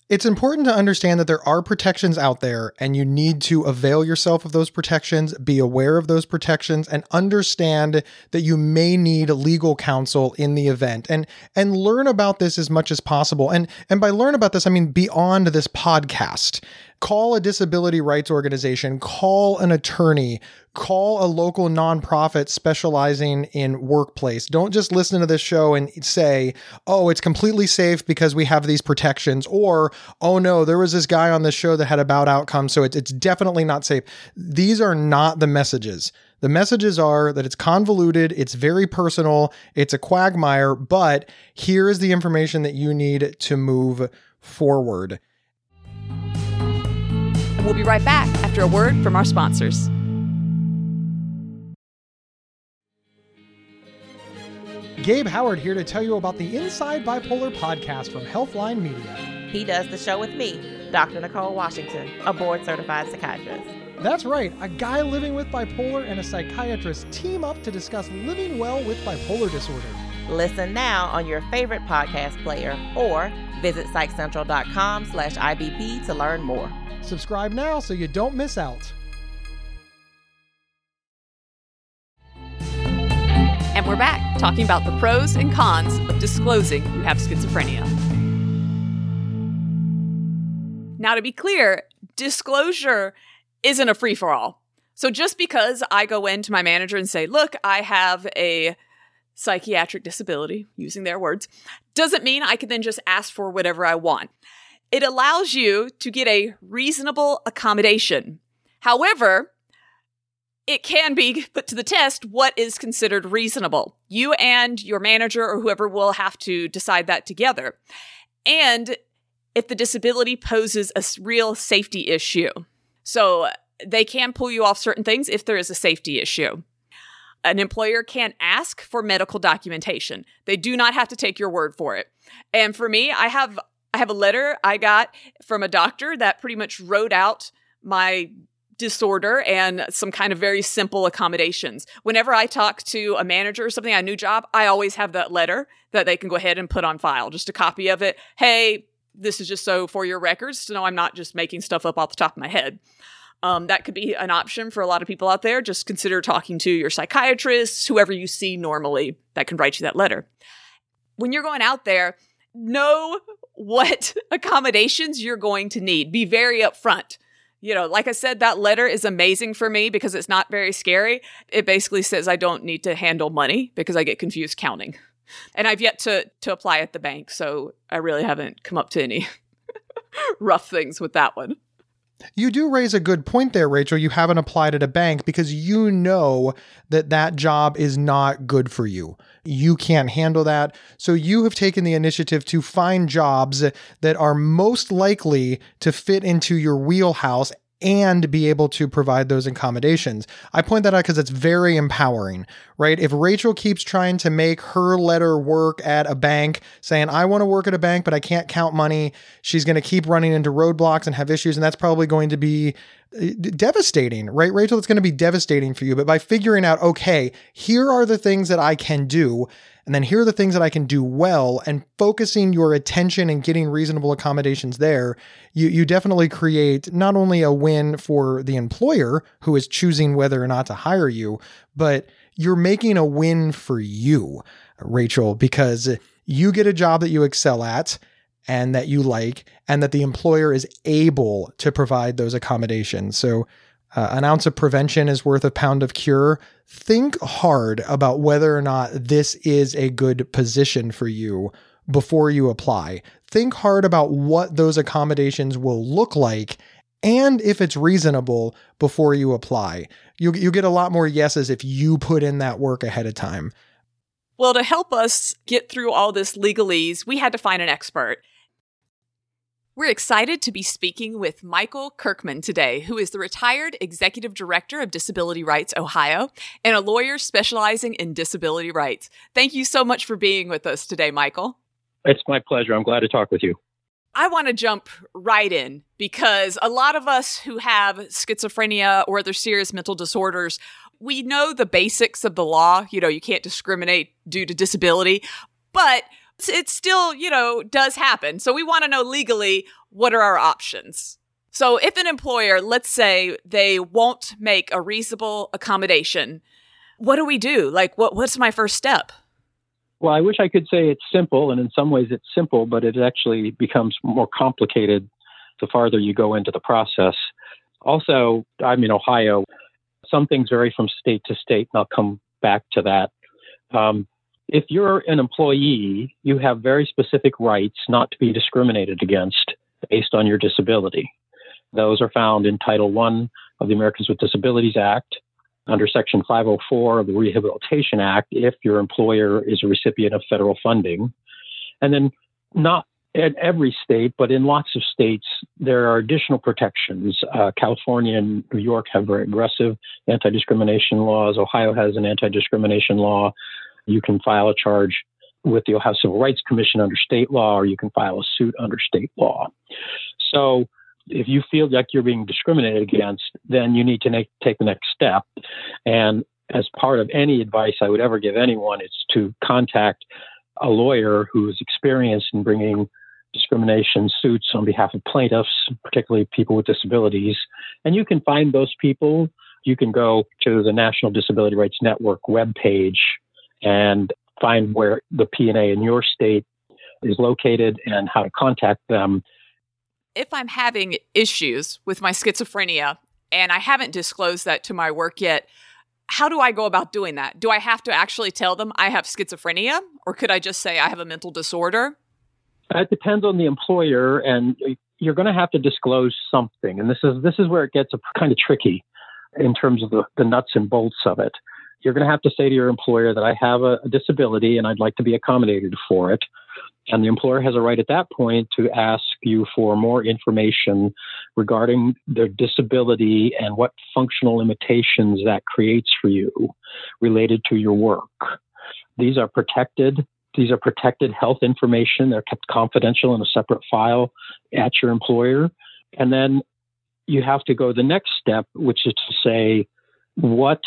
It's important to understand that there are protections out there, and you need to avail yourself of those protections, be aware of those protections, and understand that you may need legal counsel in the event. And and learn about this as much as possible. And and by learn about this, I mean beyond this podcast. Call a disability rights organization, call an attorney, call a local nonprofit specializing in workplace. Don't just listen to this show and say, oh, it's completely safe because we have these protections, or, oh no, there was this guy on this show that had a bad outcome, so it's definitely not safe. These are not the messages. The messages are that it's convoluted, it's very personal, it's a quagmire, but here is the information that you need to move forward. We'll be right back after a word from our sponsors. Gabe Howard here to tell you about the Inside Bipolar podcast from Healthline Media. He does the show with me, Doctor Nicole Washington, a board-certified psychiatrist. That's right. A guy living with bipolar and a psychiatrist team up to discuss living well with bipolar disorder. Listen now on your favorite podcast player or visit psychcentral.com slash IBP to learn more. Subscribe now so you don't miss out. And we're back talking about the pros and cons of disclosing you have schizophrenia. Now, to be clear, disclosure isn't a free-for-all. So just because I go into my manager and say, look, I have a psychiatric disability, using their words, doesn't mean I can then just ask for whatever I want. It allows you to get a reasonable accommodation. However, it can be put to the test what is considered reasonable. You and your manager or whoever will have to decide that together. And if the disability poses a real safety issue. So they can pull you off certain things if there is a safety issue. An employer can ask for medical documentation. They do not have to take your word for it. And for me, I have... I have a letter I got from a doctor that pretty much wrote out my disorder and some kind of very simple accommodations. Whenever I talk to a manager or something, a new job, I always have that letter that they can go ahead and put on file, just a copy of it. Hey, this is just so for your records to know I'm not just making stuff up off the top of my head. Um, that could be an option for a lot of people out there. Just consider talking to your psychiatrist, whoever you see normally that can write you that letter. When you're going out there, know what accommodations you're going to need. Be very upfront. You know, like I said, that letter is amazing for me because it's not very scary. It basically says I don't need to handle money because I get confused counting. And I've yet to to apply at the bank, so I really haven't come up to any rough things with that one. You do raise a good point there, Rachel. You haven't applied at a bank because you know that that job is not good for you. You can't handle that. So you have taken the initiative to find jobs that are most likely to fit into your wheelhouse and be able to provide those accommodations. I point that out because it's very empowering, right? If Rachel keeps trying to make her letter work at a bank, saying, I want to work at a bank, but I can't count money, she's going to keep running into roadblocks and have issues. And that's probably going to be devastating, right, Rachel? It's going to be devastating for you. But by figuring out, okay, here are the things that I can do, and then here are the things that I can do well, and focusing your attention and getting reasonable accommodations there, you you definitely create not only a win for the employer who is choosing whether or not to hire you, but you're making a win for you, Rachel, because you get a job that you excel at. and that you like, and that the employer is able to provide those accommodations. So uh, an ounce of prevention is worth a pound of cure. Think hard about whether or not this is a good position for you before you apply. Think hard about what those accommodations will look like, and if it's reasonable before you apply. You, you get a lot more yeses if you put in that work ahead of time. Well, to help us get through all this legalese, we had to find an expert. We're excited to be speaking with Michael Kirkman today, who is the retired Executive Director of Disability Rights Ohio and a lawyer specializing in disability rights. Thank you so much for being with us today, Michael. It's my pleasure. I'm glad to talk with you. I want to jump right in because a lot of us who have schizophrenia or other serious mental disorders, we know the basics of the law. You know, you can't discriminate due to disability, but it still, you know, does happen. So we want to know legally, what are our options? So if an employer, let's say they won't make a reasonable accommodation, what do we do? Like, what what's my first step? Well, I wish I could say it's simple, and in some ways it's simple, but it actually becomes more complicated the farther you go into the process. Also, I'm in Ohio. Some things vary from state to state, and I'll come back to that. Um, if you're an employee, you have very specific rights not to be discriminated against based on your disability. Those are found in Title One of the Americans with Disabilities Act, under Section five oh four of the Rehabilitation Act, if your employer is a recipient of federal funding. And then not in every state, but in lots of states, there are additional protections. Uh, California and New York have very aggressive anti-discrimination laws. Ohio has an anti-discrimination law. You can file a charge with the Ohio Civil Rights Commission under state law, or you can file a suit under state law. So if you feel like you're being discriminated against, then you need to make, take the next step. And as part of any advice I would ever give anyone, it's to contact a lawyer who is experienced in bringing discrimination suits on behalf of plaintiffs, particularly people with disabilities. And you can find those people. You can go to the National Disability Rights Network webpage and find where the P N A in your state is located and how to contact them. If I'm having issues with my schizophrenia and I haven't disclosed that to my work yet, how do I go about doing that? Do I have to actually tell them I have schizophrenia, or could I just say I have a mental disorder? It depends on the employer, and you're going to have to disclose something. And this is this is where it gets kind of tricky in terms of the, the nuts and bolts of it. You're going to have to say to your employer that I have a, a disability and I'd like to be accommodated for it. And the employer has a right at that point to ask you for more information regarding their disability and what functional limitations that creates for you related to your work. These are protected. These are protected health information. They're kept confidential in a separate file at your employer. And then you have to go the next step, which is to say what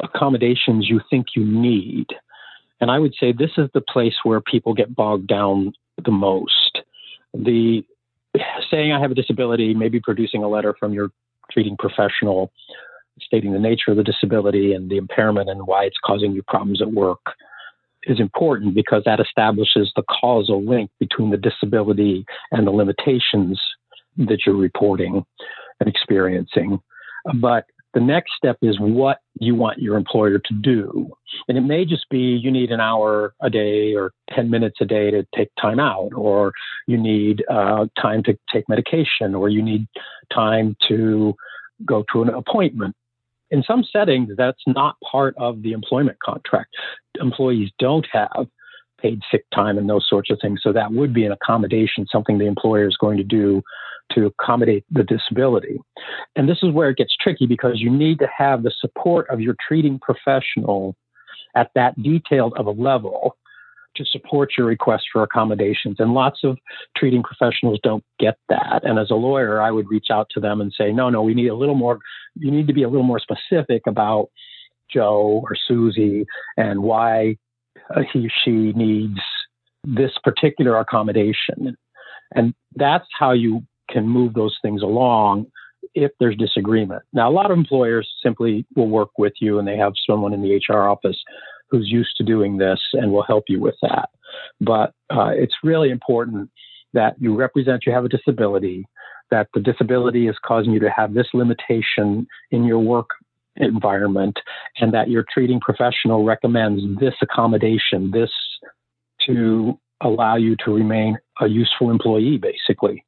accommodations you think you need. And I would say this is the place where people get bogged down the most. The saying I have a disability, maybe producing a letter from your treating professional stating the nature of the disability and the impairment and why it's causing you problems at work is important, because that establishes the causal link between the disability and the limitations that you're reporting and experiencing. But the next step is what you want your employer to do. And it may just be you need an hour a day or ten minutes a day to take time out, or you need uh, time to take medication, or you need time to go to an appointment. In some settings, that's not part of the employment contract. Employees don't have paid sick time and those sorts of things. So that would be an accommodation, something the employer is going to do to accommodate the disability. And this is where it gets tricky, because you need to have the support of your treating professional at that detailed of a level to support your request for accommodations. And lots of treating professionals don't get that. And as a lawyer, I would reach out to them and say, no, no, we need a little more, you need to be a little more specific about Joe or Susie and why he or she needs this particular accommodation. And that's how you can move those things along if there's disagreement. Now, a lot of employers simply will work with you, and they have someone in the H R office who's used to doing this and will help you with that. But uh, it's really important that you represent you have a disability, that the disability is causing you to have this limitation in your work environment, and that your treating professional recommends this accommodation, this to allow you to remain a useful employee, basically.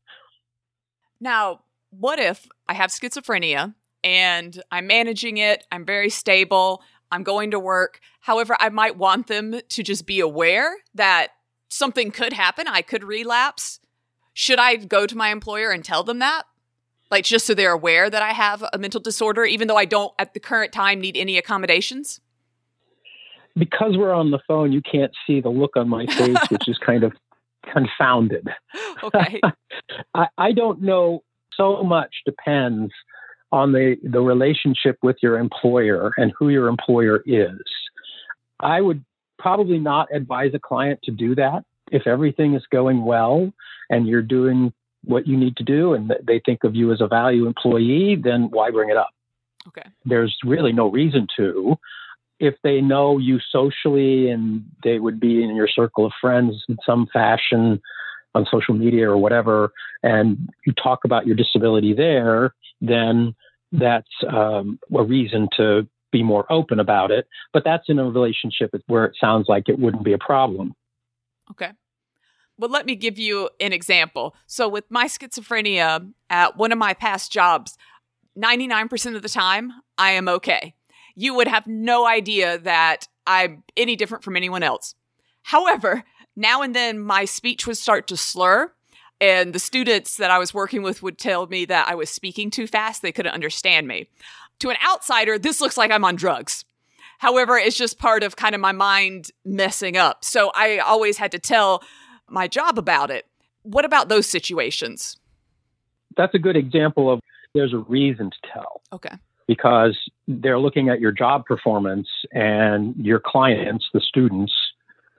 Now, what if I have schizophrenia and I'm managing it, I'm very stable, I'm going to work. However, I might want them to just be aware that something could happen. I could relapse. Should I go to my employer and tell them that? Like, just so they're aware that I have a mental disorder, even though I don't at the current time need any accommodations? Because we're on the phone, you can't see the look on my face, which is kind of confounded. Okay. I, I don't know. So much depends on the, the relationship with your employer and who your employer is. I would probably not advise a client to do that. If everything is going well and you're doing what you need to do and they think of you as a value employee, then why bring it up? Okay. There's really no reason to. If they know you socially and they would be in your circle of friends in some fashion on social media or whatever, and you talk about your disability there, then that's um, a reason to be more open about it. But that's in a relationship where it sounds like it wouldn't be a problem. Okay. Well, let me give you an example. So with my schizophrenia, at one of my past jobs, ninety-nine percent of the time, I am okay. You would have no idea that I'm any different from anyone else. However, now and then my speech would start to slur, and the students that I was working with would tell me that I was speaking too fast. They couldn't understand me. To an outsider, this looks like I'm on drugs. However, it's just part of kind of my mind messing up. So I always had to tell my job about it. What about those situations? That's a good example of there's a reason to tell. Okay. Because they're looking at your job performance and your clients, the students,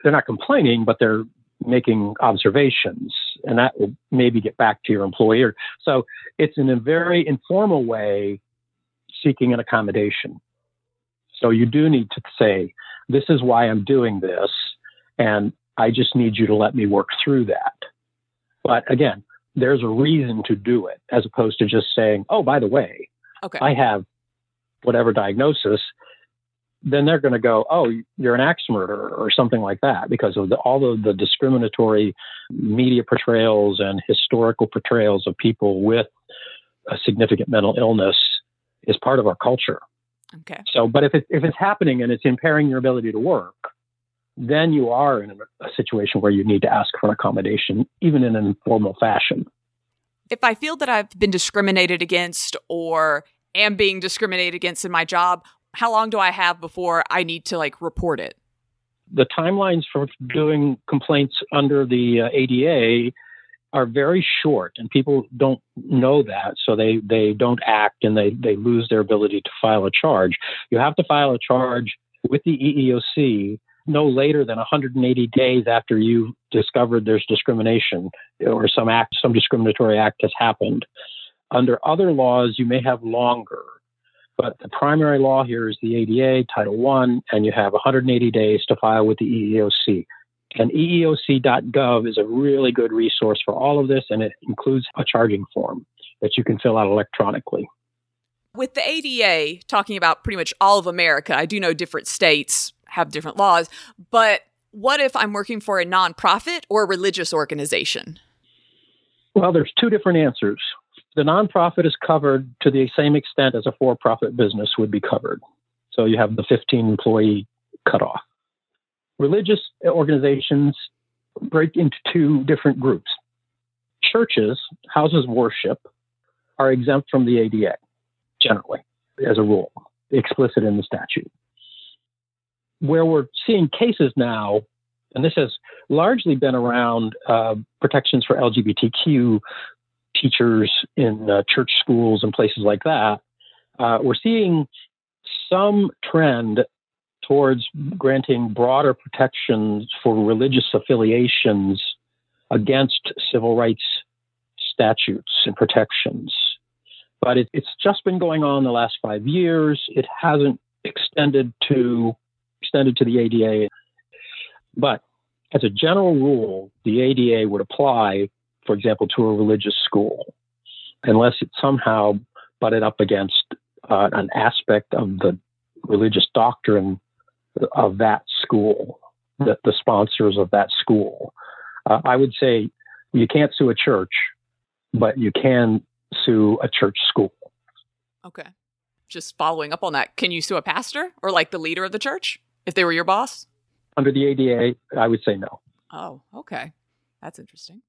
they're not complaining, but they're making observations. And that will maybe get back to your employer. So it's in a very informal way seeking an accommodation. So you do need to say, this is why I'm doing this, and I just need you to let me work through that. But again, there's a reason to do it, as opposed to just saying, oh, by the way, okay, I have whatever diagnosis. Then they're going to go, oh, you're an axe murderer or something like that, because of the, all of the discriminatory media portrayals and historical portrayals of people with a significant mental illness is part of our culture. Okay. So, but if it, if it's happening and it's impairing your ability to work, then you are in a situation where you need to ask for an accommodation, even in an informal fashion. If I feel that I've been discriminated against or am being discriminated against in my job, how long do I have before I need to like report it? The timelines for doing complaints under the uh, A D A are very short, and people don't know that. So they, they don't act, and they, they lose their ability to file a charge. You have to file a charge with the E E O C no later than one hundred eighty days after you discovered there's discrimination or some act, some discriminatory act has happened. Under other laws, you may have longer, but the primary law here is the A D A, Title one, and you have one hundred eighty days to file with the E E O C. And E E O C dot gov is a really good resource for all of this, and it includes a charging form that you can fill out electronically. With the A D A, talking about pretty much all of America, I do know different states have different laws, but what if I'm working for a nonprofit or a religious organization? Well, there's two different answers. The nonprofit is covered to the same extent as a for-profit business would be covered. So you have the fifteen employee cutoff. Religious organizations break into two different groups. Churches, houses of worship, are exempt from the A D A, generally, as a rule, explicit in the statute. Where we're seeing cases now, and this has largely been around uh, protections for L G B T Q teachers in uh, church schools and places like that, uh, we're seeing some trend towards granting broader protections for religious affiliations against civil rights statutes and protections. But it, it's just been going on the last five years. It hasn't extended to extended to the A D A. But as a general rule, the A D A would apply for example, to a religious school, unless it somehow butted up against uh, an aspect of the religious doctrine of that school, that the sponsors of that school. Uh, I would say you can't sue a church, but you can sue a church school. Okay. Just following up on that, can you sue a pastor or like the leader of the church if they were your boss? Under the A D A, I would say no. Oh, okay. That's interesting.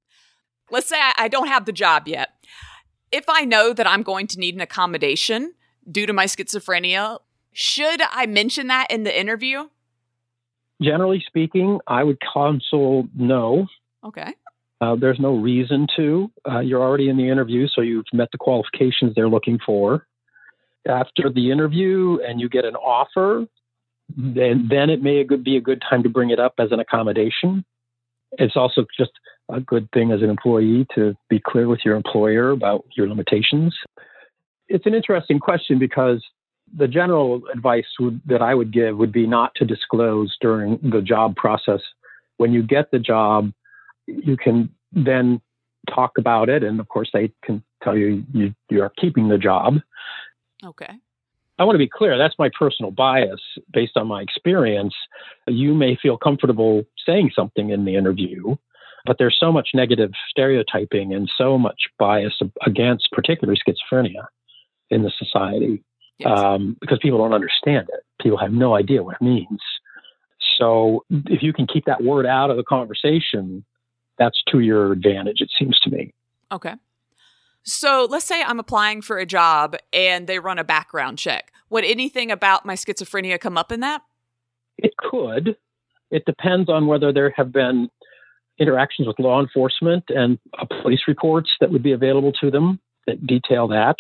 Let's say I don't have the job yet. If I know that I'm going to need an accommodation due to my schizophrenia, should I mention that in the interview? Generally speaking, I would counsel no. Okay. Uh, there's no reason to. Uh, you're already in the interview, so you've met the qualifications they're looking for. After the interview and you get an offer, then, then it may be a good time to bring it up as an accommodation. It's also just a good thing as an employee to be clear with your employer about your limitations. It's an interesting question because the general advice would, that I would give would be not to disclose during the job process. When you get the job, you can then talk about it. And of course, they can tell you you, you are keeping the job. Okay. I want to be clear. That's my personal bias based on my experience. You may feel comfortable saying something in the interview, but there's so much negative stereotyping and so much bias against particularly schizophrenia in the society. Yes. um, because people don't understand it. People have no idea what it means. So if you can keep that word out of the conversation, that's to your advantage, it seems to me. Okay. So let's say I'm applying for a job and they run a background check. Would anything about my schizophrenia come up in that? It could. It depends on whether there have been interactions with law enforcement and uh, police reports that would be available to them that detail that.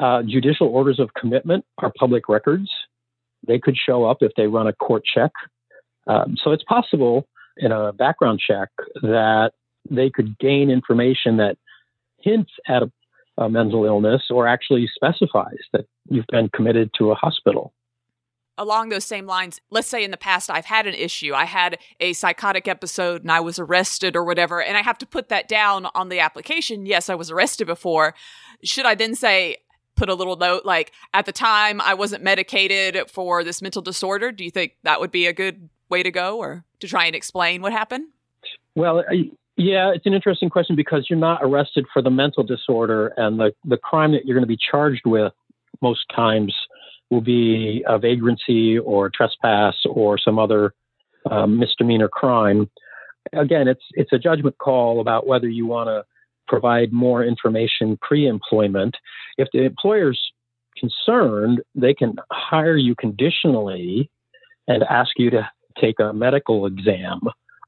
Uh, judicial orders of commitment are public records. They could show up if they run a court check. Um, so it's possible in a background check that they could gain information that hints at a, a mental illness or actually specifies that you've been committed to a hospital. Along those same lines, let's say in the past I've had an issue. I had a psychotic episode and I was arrested or whatever, and I have to put that down on the application. Yes, I was arrested before. Should I then say, put a little note like, at the time I wasn't medicated for this mental disorder? Do you think that would be a good way to go or to try and explain what happened? Well, I, yeah, it's an interesting question because you're not arrested for the mental disorder, and the, the crime that you're going to be charged with most times will be a vagrancy or trespass or some other um, misdemeanor crime. Again, it's it's a judgment call about whether you want to provide more information pre-employment. If the employer's concerned, they can hire you conditionally and ask you to take a medical exam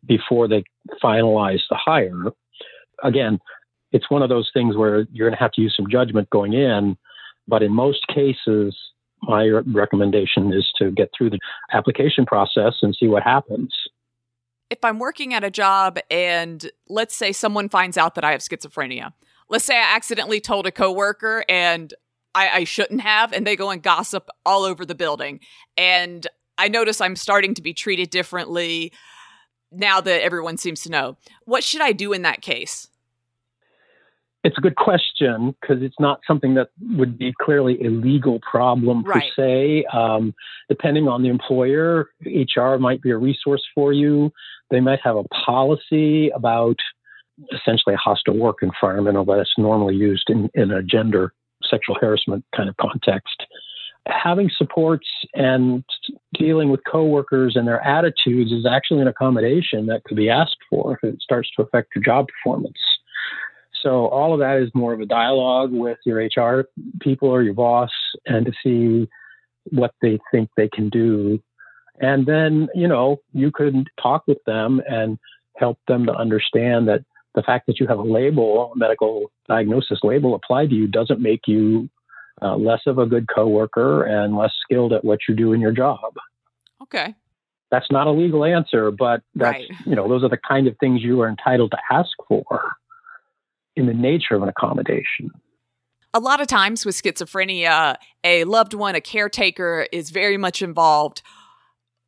before they finalize the hire. Again, it's one of those things where you're going to have to use some judgment going in, but in most cases, my recommendation is to get through the application process and see what happens. If I'm working at a job and let's say someone finds out that I have schizophrenia, let's say I accidentally told a coworker and I, I shouldn't have, and they go and gossip all over the building. And I notice I'm starting to be treated differently now that everyone seems to know. What should I do in that case? It's a good question because it's not something that would be clearly a legal problem per right. se. Um, depending on the employer, H R might be a resource for you. They might have a policy about essentially a hostile work environment, although that's normally used in, in a gender sexual harassment kind of context. Having supports and dealing with coworkers and their attitudes is actually an accommodation that could be asked for if it starts to affect your job performance. So all of that is more of a dialogue with your H R people or your boss and to see what they think they can do. And then, you know, you could talk with them and help them to understand that the fact that you have a label, a medical diagnosis label applied to you doesn't make you uh, less of a good coworker and less skilled at what you do in your job. Okay. That's not a legal answer, but that's, right. you know, those are the kind of things you are entitled to ask for in the nature of an accommodation. A lot of times with schizophrenia, a loved one, a caretaker is very much involved.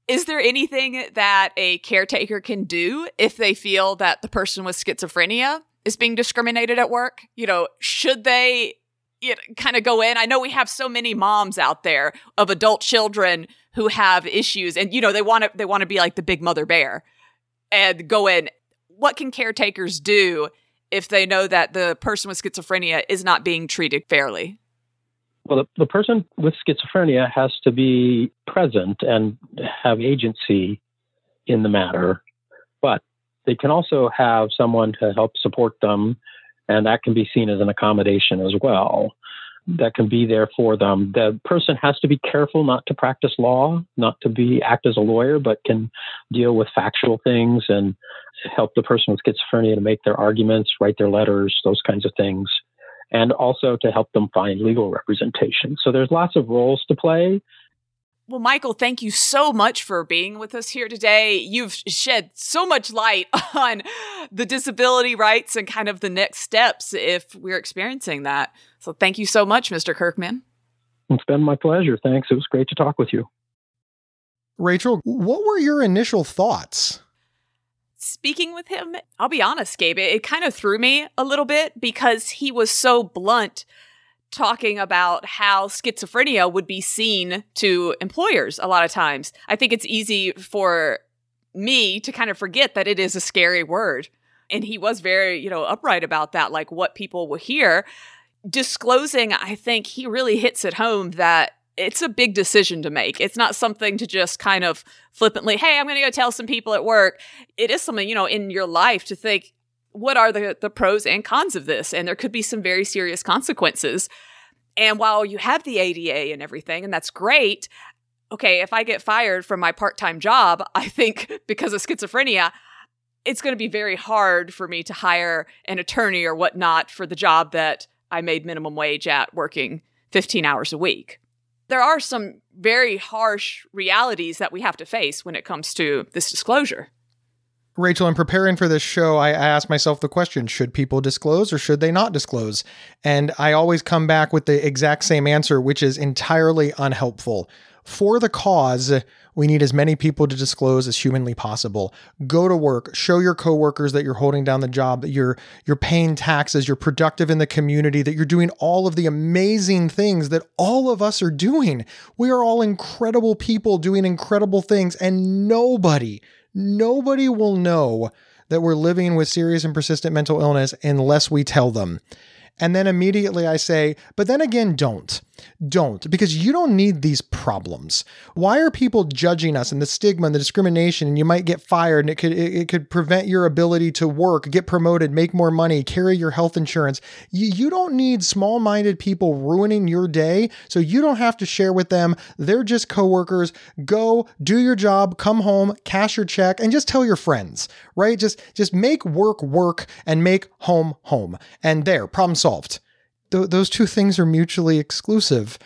Is there anything that a caretaker can do if they feel that the person with schizophrenia is being discriminated at work? You know, should they you know, kind of go in? I know we have so many moms out there of adult children who have issues, and you know they want to they want to be like the big mother bear and go in. What can caretakers do if they know that the person with schizophrenia is not being treated fairly? Well, the, the person with schizophrenia has to be present and have agency in the matter, but they can also have someone to help support them, and that can be seen as an accommodation as well. That can be there for them. The person has to be careful not to practice law, not to be act as a lawyer, but can deal with factual things and help the person with schizophrenia to make their arguments, write their letters, those kinds of things, and also to help them find legal representation. So there's lots of roles to play. Well, Michael, thank you so much for being with us here today. You've shed so much light on the disability rights and kind of the next steps if we're experiencing that. So thank you so much, Mister Kirkman. It's been my pleasure. Thanks. It was great to talk with you. Rachel, what were your initial thoughts? Speaking with him, I'll be honest, Gabe, it, it kind of threw me a little bit because he was so blunt talking about how schizophrenia would be seen to employers a lot of times. I think it's easy for me to kind of forget that it is a scary word. And he was very, you know, upright about that, like what people will hear. Disclosing, I think he really hits it home that it's a big decision to make. It's not something to just kind of flippantly, hey, I'm going to go tell some people at work. It is something, you know, in your life to think, what are the, the pros and cons of this? And there could be some very serious consequences. And while you have the A D A and everything, and that's great, okay, if I get fired from my part-time job, I think because of schizophrenia, it's going to be very hard for me to hire an attorney or whatnot for the job that I made minimum wage at working fifteen hours a week. There are some very harsh realities that we have to face when it comes to this disclosure. Rachel, in preparing for this show, I asked myself the question, should people disclose or should they not disclose? And I always come back with the exact same answer, which is entirely unhelpful. For the cause, we need as many people to disclose as humanly possible. Go to work, show your coworkers that you're holding down the job, that you're you're paying taxes, you're productive in the community, that you're doing all of the amazing things that all of us are doing. We are all incredible people doing incredible things, and nobody Nobody will know that we're living with serious and persistent mental illness unless we tell them. And then immediately I say, but then again, don't. Don't, because you don't need these problems. Why are people judging us and the stigma and the discrimination? And you might get fired and it could it, it could prevent your ability to work, get promoted, make more money, carry your health insurance. You, you don't need small-minded people ruining your day, so you don't have to share with them. They're just coworkers. Go, do your job, come home, cash your check, and just tell your friends, right? Just, just make work work and make home home. And there, problem solved. Those two things are mutually exclusive,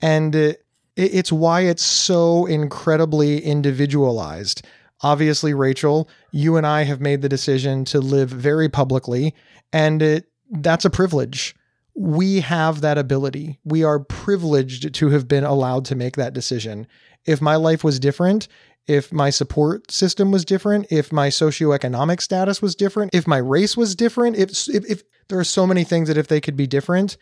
and it, it's why it's so incredibly individualized. Obviously, Rachel, you and I have made the decision to live very publicly, and it, that's a privilege. We have that ability. We are privileged to have been allowed to make that decision. If my life was different, if my support system was different, if my socioeconomic status was different, if my race was different, if if, if there are so many things that if they could be different,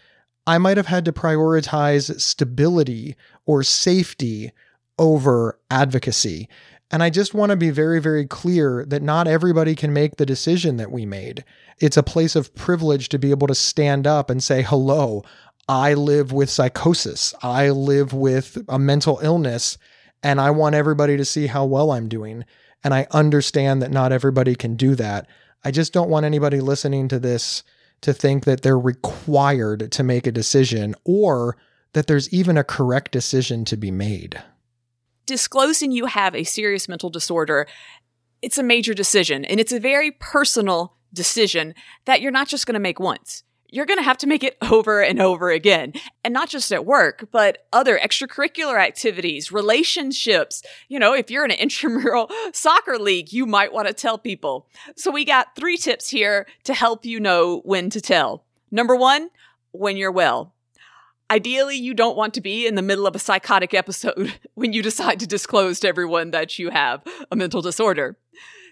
I might have had to prioritize stability or safety over advocacy. And I just want to be very, very clear that not everybody can make the decision that we made. It's a place of privilege to be able to stand up and say, hello, I live with psychosis. I live with a mental illness. And I want everybody to see how well I'm doing. And I understand that not everybody can do that. I just don't want anybody listening to this to think that they're required to make a decision or that there's even a correct decision to be made. Disclosing you have a serious mental disorder, it's a major decision. And it's a very personal decision that you're not just going to make once. You're going to have to make it over and over again. And not just at work, but other extracurricular activities, relationships. You know, if you're in an intramural soccer league, you might want to tell people. So we got three tips here to help you know when to tell. Number one, when you're well. Ideally, you don't want to be in the middle of a psychotic episode when you decide to disclose to everyone that you have a mental disorder.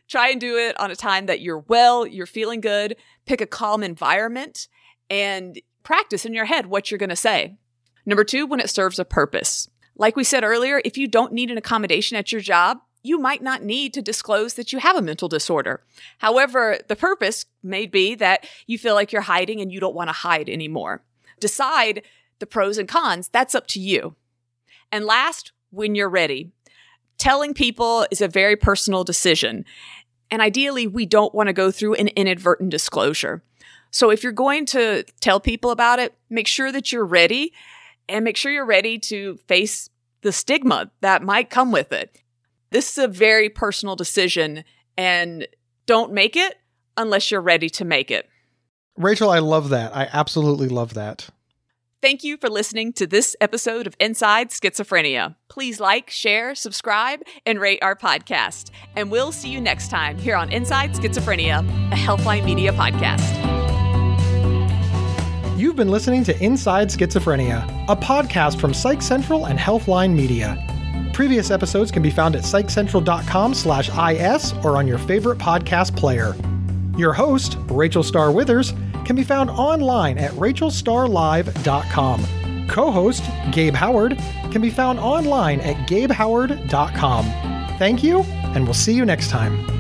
Try and do it on a time that you're well, you're feeling good. Pick a calm environment and practice in your head what you're going to say. Number two, when it serves a purpose. Like we said earlier, if you don't need an accommodation at your job, you might not need to disclose that you have a mental disorder. However, the purpose may be that you feel like you're hiding and you don't want to hide anymore. Decide the pros and cons. That's up to you. And last, when you're ready. Telling people is a very personal decision. And ideally, we don't want to go through an inadvertent disclosure. So if you're going to tell people about it, make sure that you're ready and make sure you're ready to face the stigma that might come with it. This is a very personal decision, and don't make it unless you're ready to make it. Rachel, I love that. I absolutely love that. Thank you for listening to this episode of Inside Schizophrenia. Please like, share, subscribe, and rate our podcast. And we'll see you next time here on Inside Schizophrenia, a Healthline Media podcast. You've been listening to Inside Schizophrenia, a podcast from Psych Central and Healthline Media. Previous episodes can be found at psych central dot com slash I S or on your favorite podcast player. Your host, Rachel Star Withers, can be found online at rachel star live dot com. Co-host, Gabe Howard, can be found online at gabe howard dot com. Thank you, and we'll see you next time.